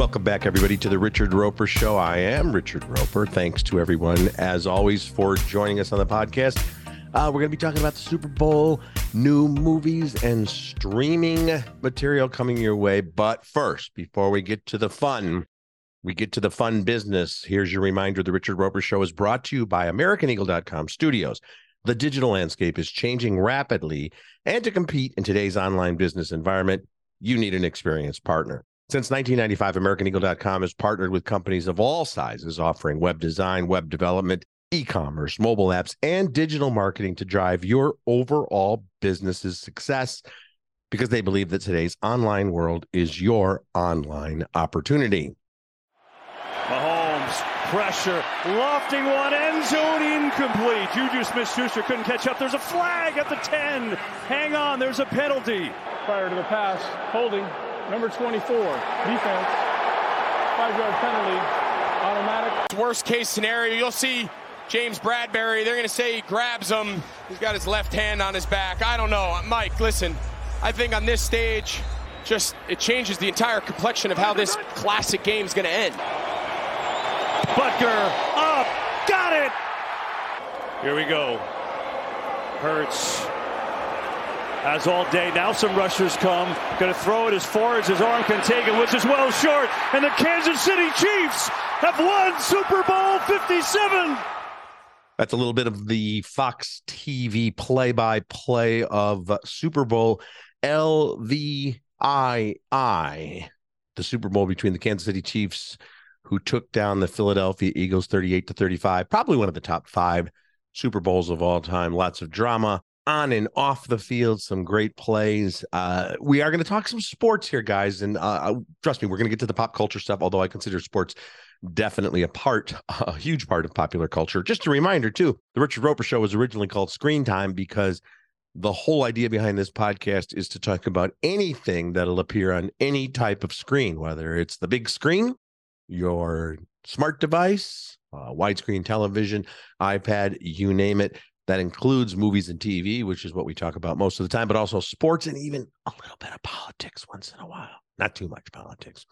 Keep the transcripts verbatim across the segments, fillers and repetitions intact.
Welcome back, everybody, to the Richard Roper Show. I am Richard Roper. Thanks to everyone, as always, for joining us on the podcast. Uh, we're going to be talking about the Super Bowl, new movies, and streaming material coming your way. But first, before we get to the fun, we get to the fun business. Here's your reminder. The Richard Roper Show is brought to you by American Eagle dot com Studios. The digital landscape is changing rapidly, and to compete in today's online business environment, you need an experienced partner. Since nineteen ninety-five, American Eagle dot com has partnered with companies of all sizes, offering web design, web development, e-commerce, mobile apps, and digital marketing to drive your overall business's success, because they believe that today's online world is your online opportunity. Pressure, lofting one, end zone incomplete. Juju Smith-Schuster couldn't catch up. There's a flag at the ten. Hang on, there's a penalty. Prior to the pass, holding, number twenty-four, defense, five-yard penalty, automatic. Worst-case scenario, you'll see James Bradberry. They're going to say he grabs him. He's got his left hand on his back. I don't know. Mike, listen, I think on this stage, just it changes the entire complexion of how this classic game is going to end. Butker up, got it! Here we go. Hurts has all day. Now some rushers come. Gonna throw it as far as his arm can take it, which is well short. And the Kansas City Chiefs have won Super Bowl fifty-seven. That's a little bit of the Fox T V play-by-play of Super Bowl L V I I, the Super Bowl between the Kansas City Chiefs, who took down the Philadelphia Eagles thirty-eight to thirty-five, probably one of the top five Super Bowls of all time. Lots of drama on and off the field, some great plays. Uh, we are going to talk some sports here, guys. And uh, trust me, we're going to get to the pop culture stuff, although I consider sports definitely a part, a huge part of popular culture. Just a reminder, too, the Richard Roper Show was originally called Screen Time because the whole idea behind this podcast is to talk about anything that'll appear on any type of screen, whether it's the big screen, your smart device, uh, widescreen television, iPad, you name it. That includes movies and T V, which is what we talk about most of the time, but also sports and even a little bit of politics once in a while. Not too much politics,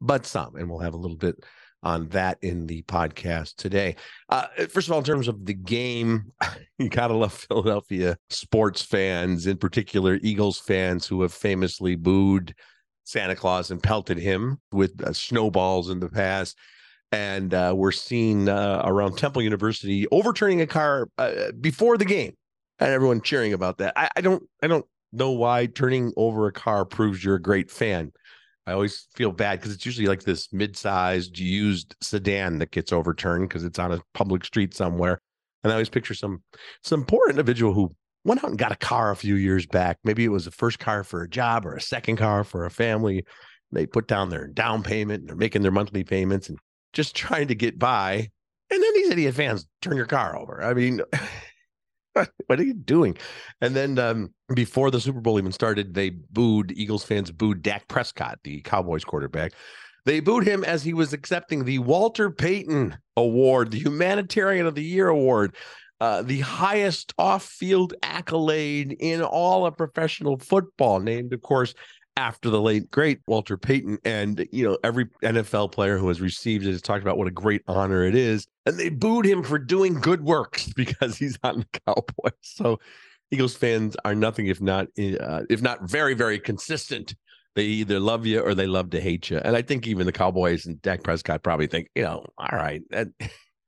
but some. And we'll have a little bit on that in the podcast today. Uh, first of all, in terms of the game, you got to love Philadelphia sports fans, in particular Eagles fans, who have famously booed Santa Claus and pelted him with uh, snowballs in the past. And uh, we're seen uh, around Temple University overturning a car uh, before the game and everyone cheering about that. I, I don't I don't know why turning over a car proves you're a great fan. I always feel bad because it's usually like this mid-sized used sedan that gets overturned because it's on a public street somewhere. And I always picture some some poor individual who went out and got a car a few years back. Maybe it was the first car for a job or a second car for a family. They put down their down payment and they're making their monthly payments and just trying to get by. And then these idiot fans turn your car over. I mean, what are you doing? And then um, before the Super Bowl even started, they booed, Eagles fans booed Dak Prescott, the Cowboys quarterback. They booed him as he was accepting the Walter Payton Award, the Humanitarian of the Year Award. Uh, the highest off-field accolade in all of professional football, named, of course, after the late, great Walter Payton. And, you know, every N F L player who has received it has talked about what a great honor it is. And they booed him for doing good works because he's on the Cowboys. So Eagles fans are nothing if not, uh, if not very, very consistent. They either love you or they love to hate you. And I think even the Cowboys and Dak Prescott probably think, you know, all right, that...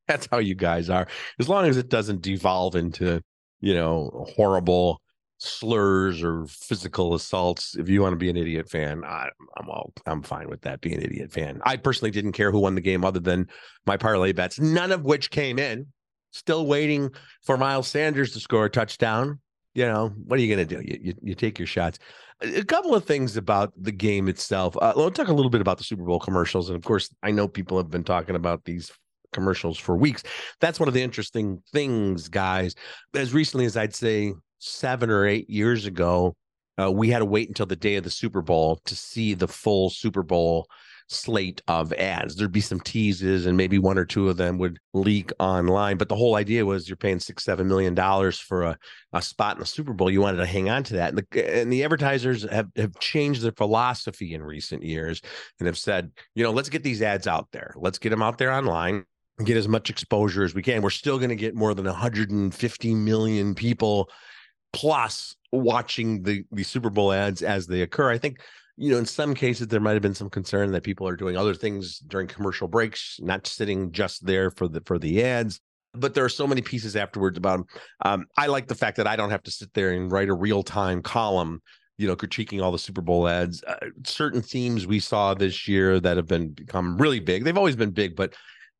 That's how you guys are. As long as it doesn't devolve into, you know, horrible slurs or physical assaults. If you want to be an idiot fan, I, I'm all I'm fine with that. Be an idiot fan. I personally didn't care who won the game other than my parlay bets, none of which came in. Still waiting for Miles Sanders to score a touchdown. You know, what are you going to do? You, you you take your shots. A couple of things about the game itself. Uh, let's talk a little bit about the Super Bowl commercials. And of course, I know people have been talking about these commercials for weeks. That's one of the interesting things, guys. As recently as I'd say seven or eight years ago, uh, we had to wait until the day of the Super Bowl to see the full Super Bowl slate of ads. There'd be some teases and maybe one or two of them would leak online. But the whole idea was you're paying six, seven million dollars for a, a spot in the Super Bowl. You wanted to hang on to that. And the, and the advertisers have, have changed their philosophy in recent years and have said, you know, let's get these ads out there. Let's get them out there online. Get as much exposure as we can. We're still going to get more than one hundred fifty million people plus watching the, the Super Bowl ads as they occur. I think, you know, in some cases, there might have been some concern that people are doing other things during commercial breaks, not sitting just there for the for the ads. But there are so many pieces afterwards about um, I like the fact that I don't have to sit there and write a real-time column, you know, critiquing all the Super Bowl ads. Uh, certain themes we saw this year that have been become really big. They've always been big, but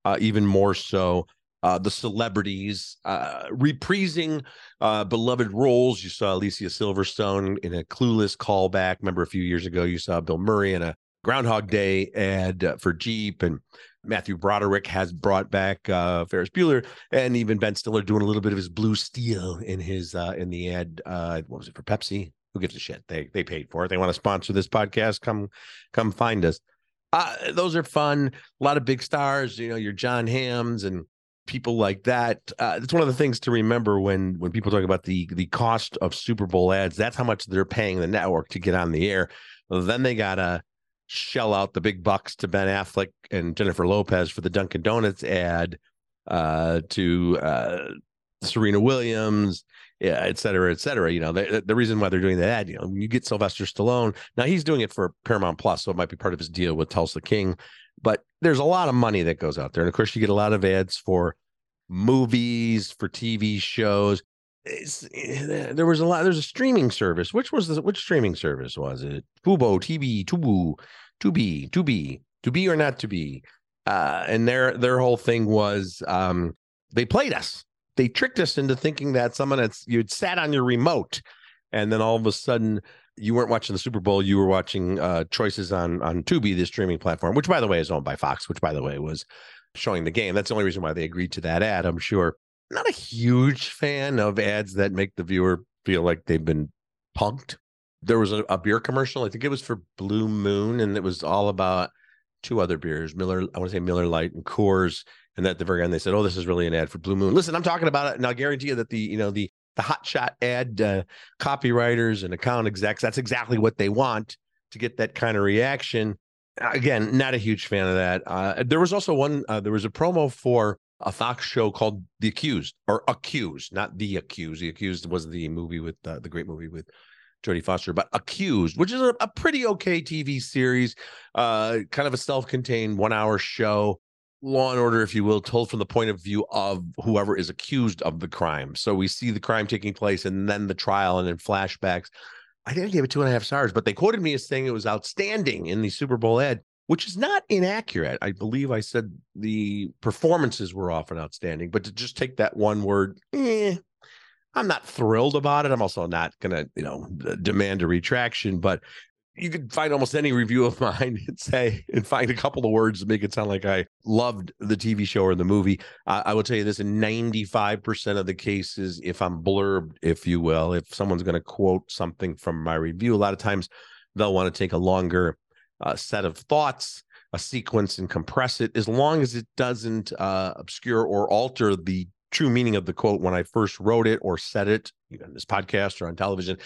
Uh, even more so, uh, the celebrities uh, reprising uh, beloved roles. You saw Alicia Silverstone in a Clueless callback. Remember a few years ago, you saw Bill Murray in a Groundhog Day ad uh, for Jeep, and Matthew Broderick has brought back uh, Ferris Bueller, and even Ben Stiller doing a little bit of his blue steel in his uh, in the ad. Uh, what was it for Pepsi? Who gives a shit? They they paid for it. They want to sponsor this podcast. Come come find us. Uh, those are fun. A lot of big stars, you know, your John Hamm's and people like that. Uh, it's one of the things to remember when when people talk about the the cost of Super Bowl ads. That's how much they're paying the network to get on the air. Well, then they got to shell out the big bucks to Ben Affleck and Jennifer Lopez for the Dunkin' Donuts ad, uh, to uh, Serena Williams, yeah, et cetera, et cetera. You know, the, the reason why they're doing that, you know, you get Sylvester Stallone. Now he's doing it for Paramount Plus, so it might be part of his deal with Tulsa King, but there's a lot of money that goes out there. And of course you get a lot of ads for movies, for T V shows. It's, there was a lot, there's a streaming service. Which was the, which streaming service was it? Fubo, T V, Tubu, Tubi, Tubi, Tubi or not Tubi. Uh, and their, their whole thing was, um, they played us. They tricked us into thinking that someone that's you'd sat on your remote and then all of a sudden you weren't watching the Super Bowl. You were watching uh, choices on, on Tubi, the streaming platform, which, by the way, is owned by Fox, which, by the way, was showing the game. That's the only reason why they agreed to that ad, I'm sure. Not a huge fan of ads that make the viewer feel like they've been punked. There was a, a beer commercial. I think it was for Blue Moon, and it was all about two other beers, Miller. I want to say Miller Lite and Coors. And at the very end, they said, "Oh, this is really an ad for Blue Moon." Listen, I'm talking about it, and I guarantee you that the you know the the hotshot ad uh, copywriters and account execs, that's exactly what they want to get that kind of reaction. Again, not a huge fan of that. Uh, there was also one. Uh, there was a promo for a Fox show called The Accused, or Accused, not The Accused. The Accused was the movie with uh, the great movie with Jodie Foster, but Accused, which is a, a pretty okay T V series, uh, kind of a self-contained one-hour show. Law and Order, if you will, told from the point of view of whoever is accused of the crime. So we see the crime taking place and then the trial and then flashbacks. I think I gave it two and a half stars, but they quoted me as saying it was outstanding in the Super Bowl ad, which is not inaccurate. I believe I said the performances were often outstanding, but to just take that one word, eh, I'm not thrilled about it. I'm also not going to, you know, demand a retraction, but you could find almost any review of mine and say, and find a couple of words to make it sound like I loved the T V show or the movie. Uh, I will tell you this, in ninety-five percent of the cases, if I'm blurbed, if you will, if someone's going to quote something from my review, a lot of times they'll want to take a longer uh, set of thoughts, a sequence, and compress it, as long as it doesn't uh, obscure or alter the true meaning of the quote when I first wrote it or said it, even in this podcast or on television.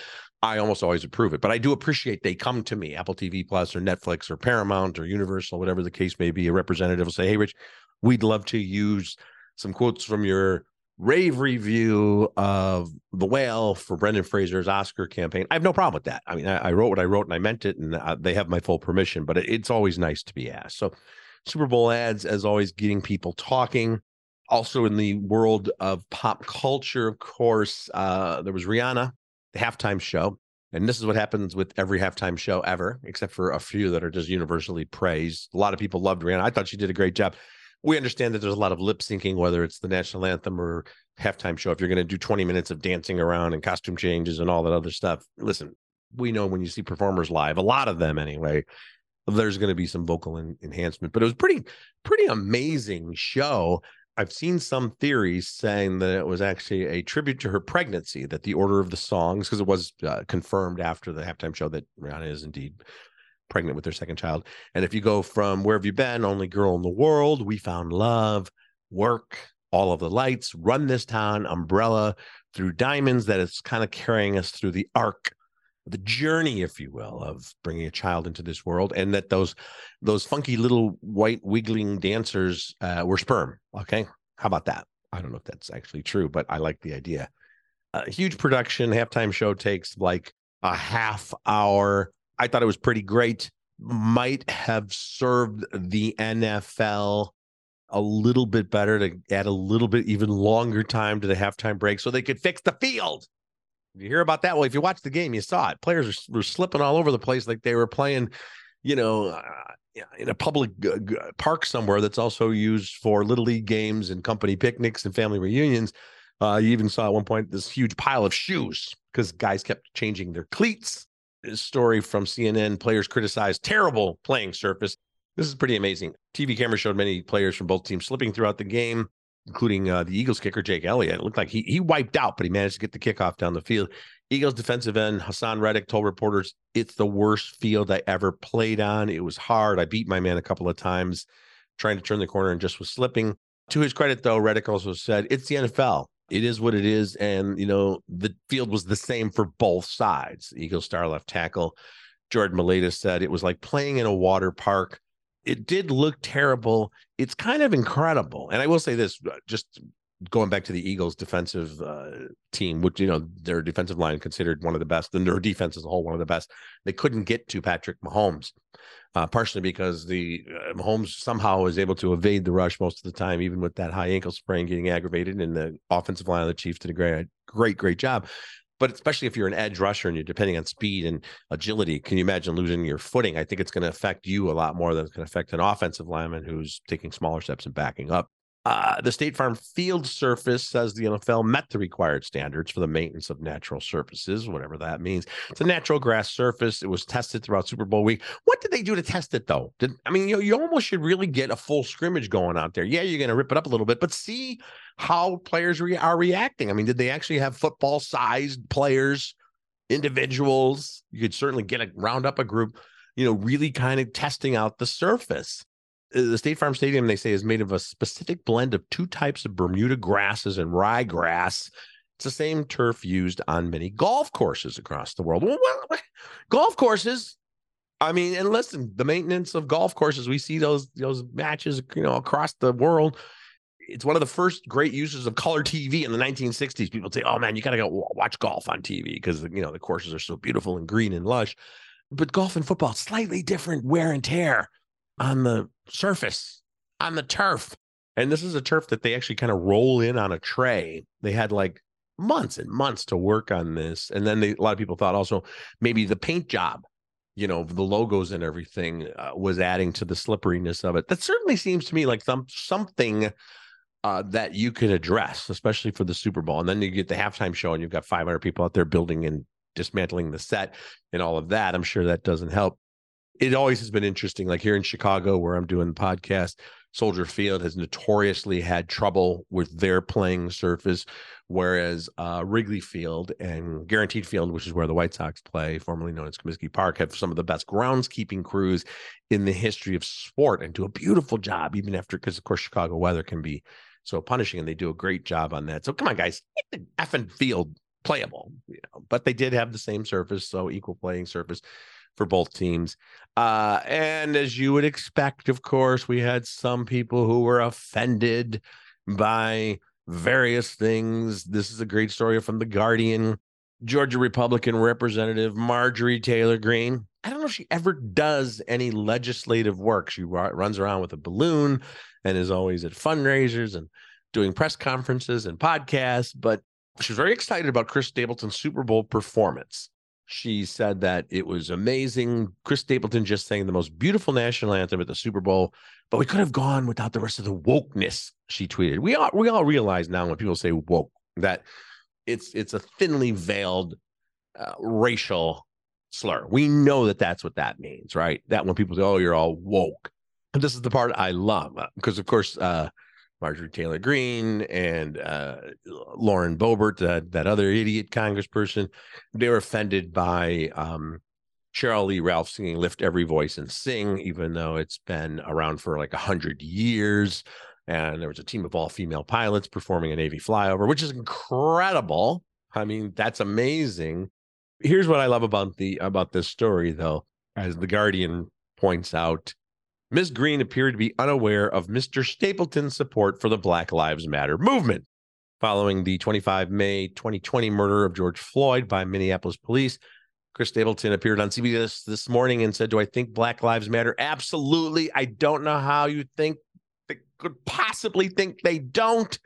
I almost always approve it, but I do appreciate they come to me, Apple T V Plus or Netflix or Paramount or Universal, whatever the case may be. A representative will say, "Hey, Rich, we'd love to use some quotes from your rave review of The Whale for Brendan Fraser's Oscar campaign." I have no problem with that. I mean, I, I wrote what I wrote and I meant it, and uh, they have my full permission, but it, it's always nice to be asked. So Super Bowl ads, as always, getting people talking. Also in the world of pop culture, of course, uh, there was Rihanna, the halftime show. And this is what happens with every halftime show ever, except for a few that are just universally praised. A lot of people loved Rihanna. I thought she did a great job. We understand that there's a lot of lip syncing, whether it's the national anthem or halftime show. If you're going to do twenty minutes of dancing around and costume changes and all that other stuff, listen, we know when you see performers live, a lot of them anyway, there's going to be some vocal en- enhancement. But it was pretty, pretty amazing show. I've seen some theories saying that it was actually a tribute to her pregnancy, that the order of the songs, because it was uh, confirmed after the halftime show that Rihanna is indeed pregnant with their second child. And if you go from Where Have You Been, Only Girl in the World, We Found Love, Work, All of the Lights, Run This Town, Umbrella, through Diamonds, that it's kind of carrying us through the arc, the journey, if you will, of bringing a child into this world. And that those those funky little white wiggling dancers uh, were sperm. Okay, how about that? I don't know if that's actually true, but I like the idea. Uh, huge production. Halftime show takes like a half hour. I thought it was pretty great. Might have served the N F L a little bit better to add a little bit even longer time to the halftime break so they could fix the field. You hear about that? Well, if you watch the game, you saw it. Players were, were slipping all over the place like they were playing, you know, uh, in a public uh, park somewhere that's also used for Little League games and company picnics and family reunions. Uh, you even saw at one point this huge pile of shoes because guys kept changing their cleats. This story from C N N, players criticized terrible playing surface. This is pretty amazing. T V cameras showed many players from both teams slipping throughout the game, including uh, the Eagles kicker, Jake Elliott. It looked like he he wiped out, but he managed to get the kickoff down the field. Eagles defensive end Hassan Reddick told reporters, "It's the worst field I ever played on. It was hard. I beat my man a couple of times trying to turn the corner and just was slipping." To his credit, though, Reddick also said, "It's the N F L. It is what it is." And, you know, the field was the same for both sides. Eagles star left tackle Jordan Mailata said, "It was like playing in a water park. It did look terrible. It's kind of incredible." And I will say this, just going back to the Eagles defensive uh, team, which, you know, their defensive line considered one of the best, and their defense as a whole, one of the best. They couldn't get to Patrick Mahomes, uh, partially because the uh, Mahomes somehow is able to evade the rush most of the time, even with that high ankle sprain getting aggravated. And the offensive line of the Chiefs did a great, great, great job. But especially if you're an edge rusher and you're depending on speed and agility, can you imagine losing your footing? I think it's going to affect you a lot more than it's going to affect an offensive lineman who's taking smaller steps and backing up. Uh, the State Farm field surface says the N F L met the required standards for the maintenance of natural surfaces, whatever that means. It's a natural grass surface. It was tested throughout Super Bowl week. What did they do to test it, though? Did, I mean, you, you almost should really get a full scrimmage going out there. Yeah, you're going to rip it up a little bit, but see how players re- are reacting. I mean, did they actually have football-sized players, individuals? You could certainly get a round up a group, you know, really kind of testing out the surface. The State Farm Stadium, they say, is made of a specific blend of two types of Bermuda grasses and ryegrass. It's the same turf used on many golf courses across the world. Well, well, golf courses, I mean, and listen, the maintenance of golf courses, we see those those matches, you know, across the world. It's one of the first great uses of color T V in the nineteen sixties. People say, "Oh man, you got to go watch golf on T V because, you know, the courses are so beautiful and green and lush." But golf and football, slightly different wear and tear on the surface, on the turf. And this is a turf that they actually kind of roll in on a tray. They had like months and months to work on this. And then they, a lot of people thought also maybe the paint job, you know, the logos and everything uh, was adding to the slipperiness of it. That certainly seems to me like some something uh, that you could address, especially for the Super Bowl. And then you get the halftime show and you've got five hundred people out there building and dismantling the set and all of that. I'm sure that doesn't help. It always has been interesting, like here in Chicago, where I'm doing the podcast, Soldier Field has notoriously had trouble with their playing surface, whereas uh, Wrigley Field and Guaranteed Field, which is where the White Sox play, formerly known as Comiskey Park, have some of the best groundskeeping crews in the history of sport and do a beautiful job, even after, because, of course, Chicago weather can be so punishing, and they do a great job on that. So come on, guys, get the effing field playable. You know? But they did have the same surface, so equal playing surface for both teams. Uh, and as you would expect, of course, we had some people who were offended by various things. This is a great story from The Guardian. Georgia Republican Representative Marjorie Taylor Greene. I don't know if she ever does any legislative work. She runs around with a balloon and is always at fundraisers and doing press conferences and podcasts. But she was very excited about Chris Stapleton's Super Bowl performance. She said that it was amazing. Chris Stapleton just sang the most beautiful national anthem at the Super Bowl, but we could have gone without the rest of the wokeness, she tweeted. We all, we all realize now when people say woke that it's it's a thinly veiled uh, racial slur. We know that that's what that means, right? That when people say, "Oh, you're all woke." And this is the part I love because, of course, uh, Marjorie Taylor Greene and uh, Lauren Boebert, uh, that other idiot congressperson, they were offended by um, Cheryl Lee Ralph singing Lift Every Voice and Sing, even though it's been around for like one hundred years. And there was a team of all-female pilots performing a Navy flyover, which is incredible. I mean, that's amazing. Here's what I love about the about this story, though. As The Guardian points out, Miz Green appeared to be unaware of Mister Stapleton's support for the Black Lives Matter movement. Following the twenty-five May twenty twenty murder of George Floyd by Minneapolis police, Chris Stapleton appeared on C B S this morning and said, "Do I think Black Lives Matter? Absolutely. I don't know how you think they could possibly think they don't.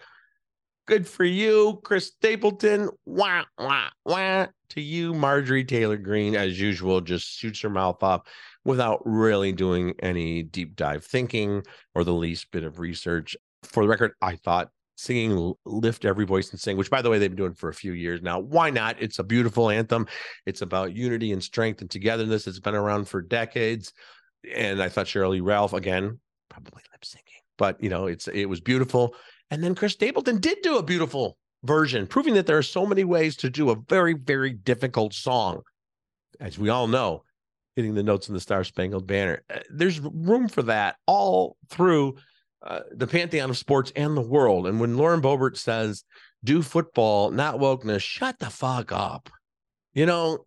Good for you, Chris Stapleton. Wah, wah, wah. To you, Marjorie Taylor Greene, as usual, just shoots her mouth off without really doing any deep dive thinking or the least bit of research. For the record, I thought singing Lift Every Voice and Sing, which, by the way, they've been doing for a few years now. Why not? It's a beautiful anthem. It's about unity and strength and togetherness. It's been around for decades. And I thought Cheryl Lee Ralph, again, probably lip syncing. But, you know, it's it was beautiful. And then Chris Stapleton did do a beautiful version, proving that there are so many ways to do a very, very difficult song. As we all know, hitting the notes in the Star-Spangled Banner. There's room for that all through uh, the pantheon of sports and the world. And when Lauren Boebert says, do football, not wokeness, shut the fuck up. You know,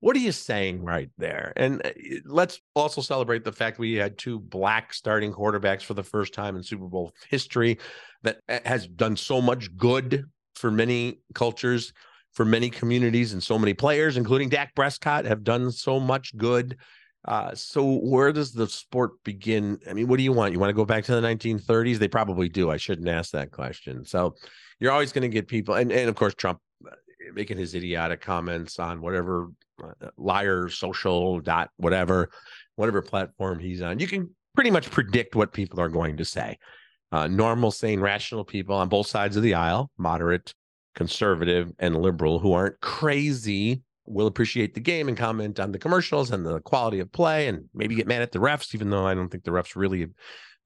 what are you saying right there? And let's also celebrate the fact we had two black starting quarterbacks for the first time in Super Bowl history. That has done so much good for many cultures, for many communities, and so many players, including Dak Prescott, have done so much good. Uh, so where does the sport begin? I mean, what do you want? You want to go back to the nineteen thirties? They probably do. I shouldn't ask that question. So you're always going to get people. And, and of course, Trump making his idiotic comments on whatever uh, liar, social dot, whatever, whatever platform he's on. You can pretty much predict what people are going to say. Uh, normal, sane, rational people on both sides of the aisle, moderate, conservative, and liberal, who aren't crazy, will appreciate the game and comment on the commercials and the quality of play and maybe get mad at the refs, even though I don't think the refs really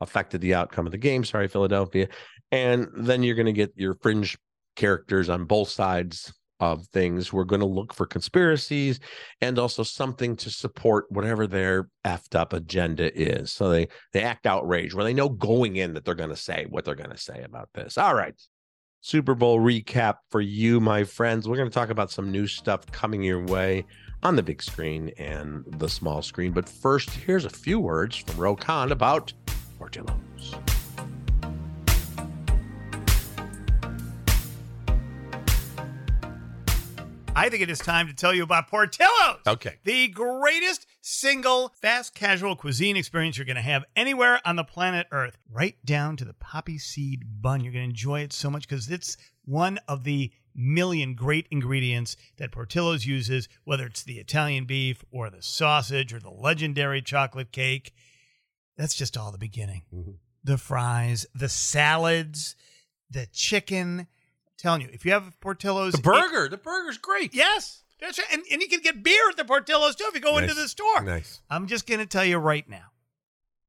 affected the outcome of the game. Sorry, Philadelphia. And then you're going to get your fringe characters on both sides of things. We're going to look for conspiracies and also something to support whatever their effed up agenda is. So they, they act outraged where they know going in that they're going to say what they're going to say about this. All right. Super Bowl recap for you, my friends. We're going to talk about some new stuff coming your way on the big screen and the small screen. But first, here's a few words from Ro Khan about Portillo's. I think it is time to tell you about Portillo's. Okay. The greatest single fast casual cuisine experience you're going to have anywhere on the planet Earth. Right down to the poppy seed bun. You're going to enjoy it so much because it's one of the million great ingredients that Portillo's uses, whether it's the Italian beef or the sausage or the legendary chocolate cake. That's just all the beginning. Mm-hmm. The fries, the salads, the chicken. Telling you, if you have Portillo's... The burger. It, the burger's great. Yes. That's right. And, and you can get beer at the Portillo's, too, if you go nice. into the store. Nice. I'm just going to tell you right now,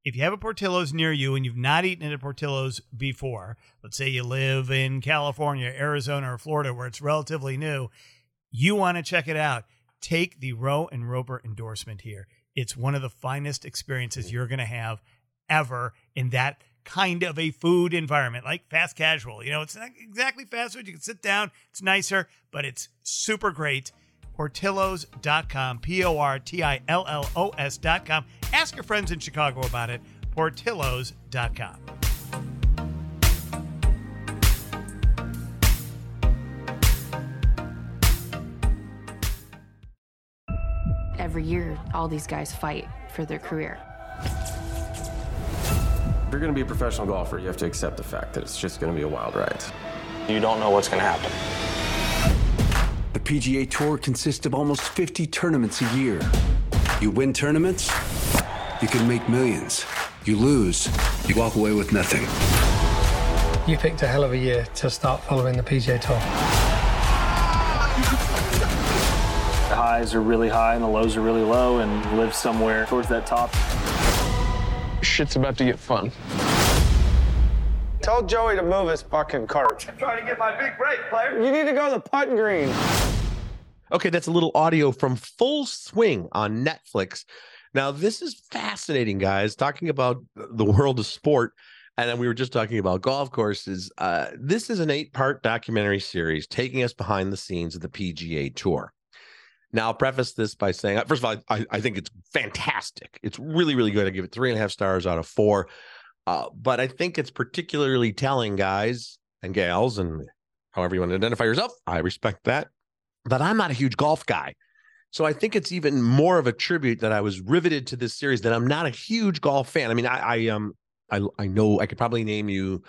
if you have a Portillo's near you and you've not eaten at a Portillo's before, let's say you live in California, Arizona, or Florida, where it's relatively new, you want to check it out. Take the Roe and Roper endorsement here. It's one of the finest experiences you're going to have ever in that kind of a food environment, like fast casual. You know, it's not exactly fast food. You can sit down. It's nicer, but it's super great. Portillos dot com, P O R T I L L O S dot com. Ask your friends in Chicago about it, Portillos dot com. Every year, all these guys fight for their career. If you're going to be a professional golfer, you have to accept the fact that it's just going to be a wild ride. You don't know what's going to happen. The P G A Tour consists of almost fifty tournaments a year. You win tournaments, you can make millions. You lose, you walk away with nothing. You picked a hell of a year to start following the P G A Tour. The highs are really high and the lows are really low, and live somewhere towards that top. Shit's about to get fun. Tell Joey to move his fucking cart. I'm trying to get my big break, player. You need to go to the putting green. Okay, that's a little audio from Full Swing on Netflix. Now, this is fascinating, guys, talking about the world of sport. And we were just talking about golf courses. Uh, this is an eight-part documentary series taking us behind the scenes of the P G A Tour. Now, I'll preface this by saying, first of all, I, I think it's fantastic. It's really, really good. I give it three and a half stars out of four. Uh, but I think it's particularly telling, guys and gals, and however you want to identify yourself, I respect that. But I'm not a huge golf guy. So I think it's even more of a tribute that I was riveted to this series, that I'm not a huge golf fan. I mean, I, I um. I, I know I could probably name you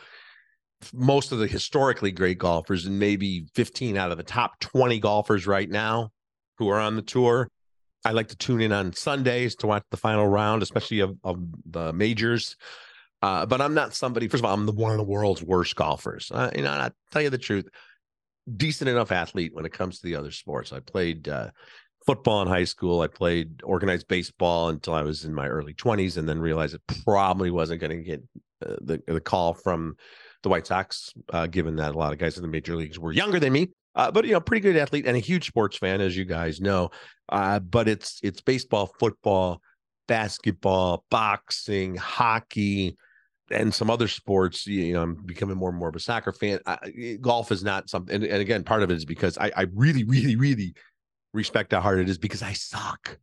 most of the historically great golfers and maybe fifteen out of the top twenty golfers right now who are on the tour. I like to tune in on Sundays to watch the final round, especially of, of the majors. Uh, but I'm not somebody, first of all, I'm the, one of the world's worst golfers. Uh, you know, and I'll tell you the truth, decent enough athlete when it comes to the other sports. I played uh, football in high school. I played organized baseball until I was in my early twenties, and then realized it probably wasn't going to get uh, the, the call from the White Sox, uh, given that a lot of guys in the major leagues were younger than me. Uh, but, you know, pretty good athlete and a huge sports fan, as you guys know. Uh, but it's it's baseball, football, basketball, boxing, hockey, and some other sports. You know, I'm becoming more and more of a soccer fan. I, golf is not something. And, and again, part of it is because I, I really, really, really respect how hard it is, because I suck.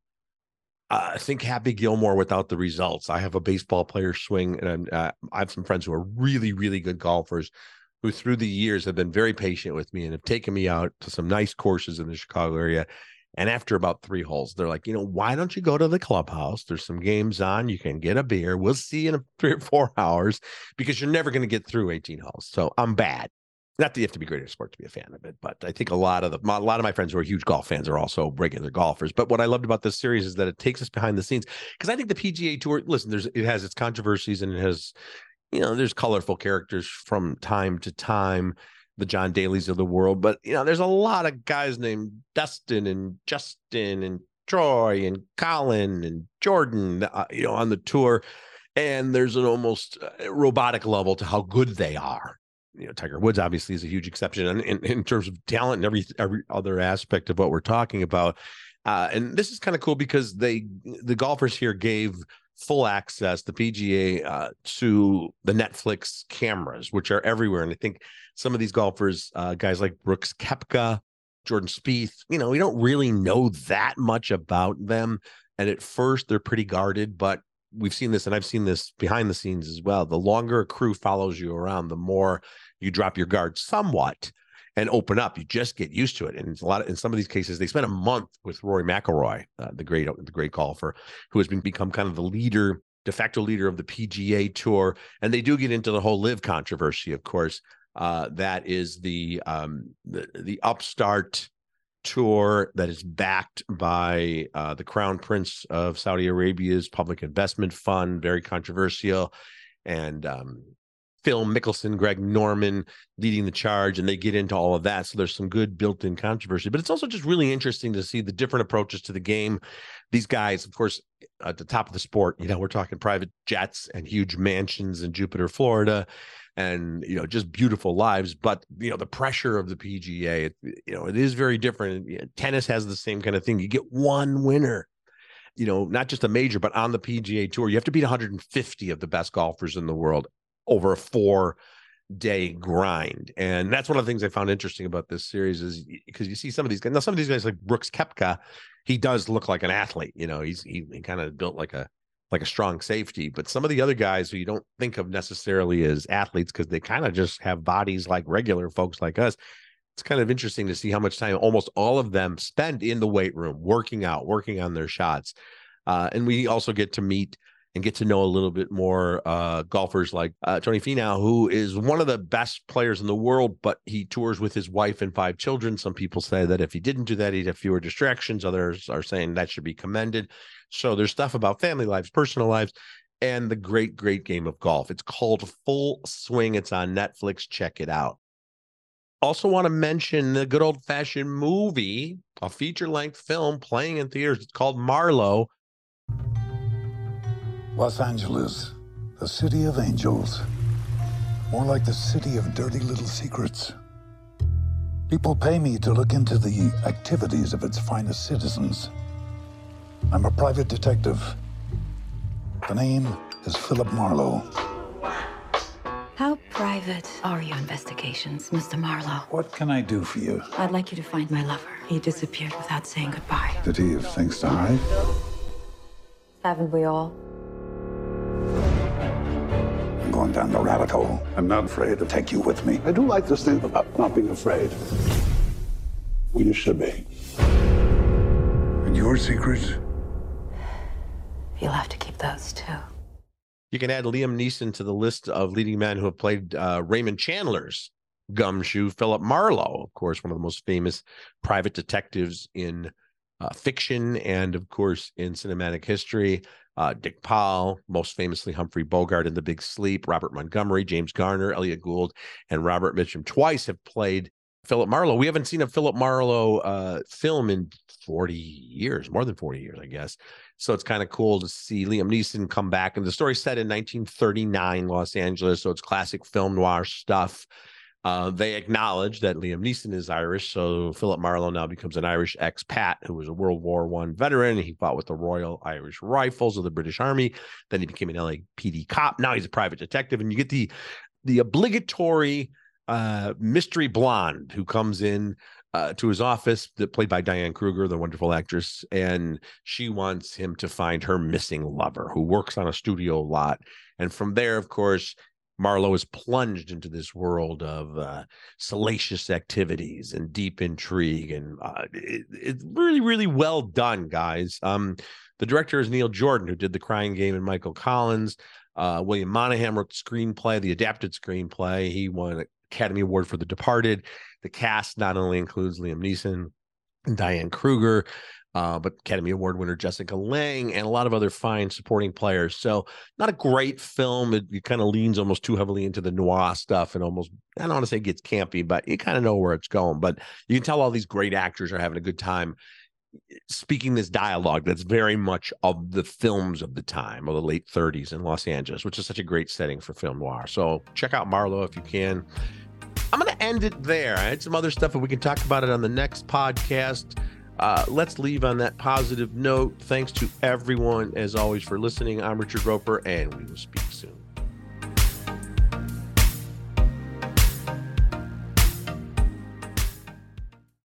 Uh, think Happy Gilmore without the results. I have a baseball player swing, and I'm, uh, I have some friends who are really, really good golfers who through the years have been very patient with me and have taken me out to some nice courses in the Chicago area. And after about three holes, they're like, you know, why don't you go to the clubhouse? There's some games on. You can get a beer. We'll see you in three or four hours because you're never going to get through eighteen holes. So I'm bad. Not that you have to be great at sport to be a fan of it, but I think a lot of the a lot of my friends who are huge golf fans are also regular golfers. But what I loved about this series is that it takes us behind the scenes, because I think the P G A Tour, listen, there's it has its controversies, and it has, you know, there's colorful characters from time to time, the John Daly's of the world. But, you know, there's a lot of guys named Dustin and Justin and Troy and Colin and Jordan, uh, you know, on the tour. And there's an almost robotic level to how good they are. You know, Tiger Woods obviously is a huge exception in, in, in terms of talent and every every other aspect of what we're talking about. Uh, and this is kind of cool because they the golfers here gave full access, the P G A, uh, to the Netflix cameras, which are everywhere. And I think some of these golfers, uh, guys like Brooks Koepka, Jordan Spieth, you know, we don't really know that much about them. And at first, they're pretty guarded, but we've seen this, and I've seen this behind the scenes as well. The longer a crew follows you around, the more you drop your guard somewhat and open up. You just get used to it. And it's a lot of, in some of these cases, they spent a month with Rory McIlroy, uh, the great, the great golfer who has been become kind of the leader, de facto leader of the P G A Tour. And they do get into the whole LIV controversy, of course. Uh, that is the, um, the, the upstart tour that is backed by uh, the Crown Prince of Saudi Arabia's public investment fund, very controversial, and um, Phil Mickelson, Greg Norman leading the charge, and they get into all of that. So there's some good built-in controversy, but it's also just really interesting to see the different approaches to the game. These guys, of course, at the top of the sport, you know, we're talking private jets and huge mansions in Jupiter, Florida, and, you know, just beautiful lives. But, you know, the pressure of the P G A, it, you know, it is very different. You know, tennis has the same kind of thing. You get one winner, you know, not just a major, but on the P G A Tour, you have to beat one hundred fifty of the best golfers in the world over a four-day grind. And that's one of the things I found interesting about this series, is because you see some of these guys. Now, some of these guys, like Brooks Koepka, he does look like an athlete. You know, he's he, he kind of built like a like a strong safety. But some of the other guys who you don't think of necessarily as athletes, because they kind of just have bodies like regular folks like us. It's kind of interesting to see how much time almost all of them spend in the weight room, working out, working on their shots. Uh, and we also get to meet and get to know a little bit more uh, golfers like uh, Tony Finau, who is one of the best players in the world, but he tours with his wife and five children. Some people say that if he didn't do that, he'd have fewer distractions. Others are saying that should be commended. So there's stuff about family lives, personal lives, and the great, great game of golf. It's called Full Swing. It's on Netflix. Check it out. Also want to mention the good old-fashioned movie, a feature-length film playing in theaters. It's called Marlowe. Los Angeles, the city of angels. More like the city of dirty little secrets. People pay me to look into the activities of its finest citizens. I'm a private detective. The name is Philip Marlowe. How private are your investigations, Mister Marlowe? What can I do for you? I'd like you to find my lover. He disappeared without saying goodbye. Did he have things to hide? Haven't we all? I'm going down the rabbit hole. I'm not afraid to take you with me. I do like this thing about not being afraid. Well, you should be. And your secrets? You'll have to keep those, too. You can add Liam Neeson to the list of leading men who have played uh, Raymond Chandler's gumshoe, Philip Marlowe, of course, one of the most famous private detectives in uh, fiction and, of course, in cinematic history. Uh, Dick Powell, most famously Humphrey Bogart in The Big Sleep, Robert Montgomery, James Garner, Elliot Gould, and Robert Mitchum twice have played Philip Marlowe. We haven't seen a Philip Marlowe uh, film in forty years, more than forty years, I guess. So it's kind of cool to see Liam Neeson come back. And the story's set in nineteen thirty-nine Los Angeles, so it's classic film noir stuff. Uh, they acknowledge that Liam Neeson is Irish, so Philip Marlowe now becomes an Irish expat who was a World War One veteran. He fought with the Royal Irish Rifles of the British Army. Then he became an L A P D cop. Now he's a private detective, and you get the the obligatory uh, mystery blonde who comes in Uh, to his office, that played by Diane Kruger, the wonderful actress, and she wants him to find her missing lover who works on a studio lot. And from there, of course, Marlowe is plunged into this world of uh, salacious activities and deep intrigue. And uh, it, it's really, really well done, guys. Um, the director is Neil Jordan, who did The Crying Game and Michael Collins. Uh, William Monahan wrote the screenplay, the adapted screenplay. He won Academy Award for The Departed. The cast not only includes Liam Neeson and Diane Kruger, uh, but Academy Award winner Jessica Lange and a lot of other fine supporting players. So not a great film. It, it kind of leans almost too heavily into the noir stuff and almost, I don't want to say it gets campy, but you kind of know where it's going. But you can tell all these great actors are having a good time speaking this dialogue that's very much of the films of the time, of the late thirties in Los Angeles, which is such a great setting for film noir. So check out Marlowe if you can. I'm going to end it there. I had some other stuff, but we can talk about it on the next podcast. Uh, let's leave on that positive note. Thanks to everyone, as always, for listening. I'm Richard Roper, and we will speak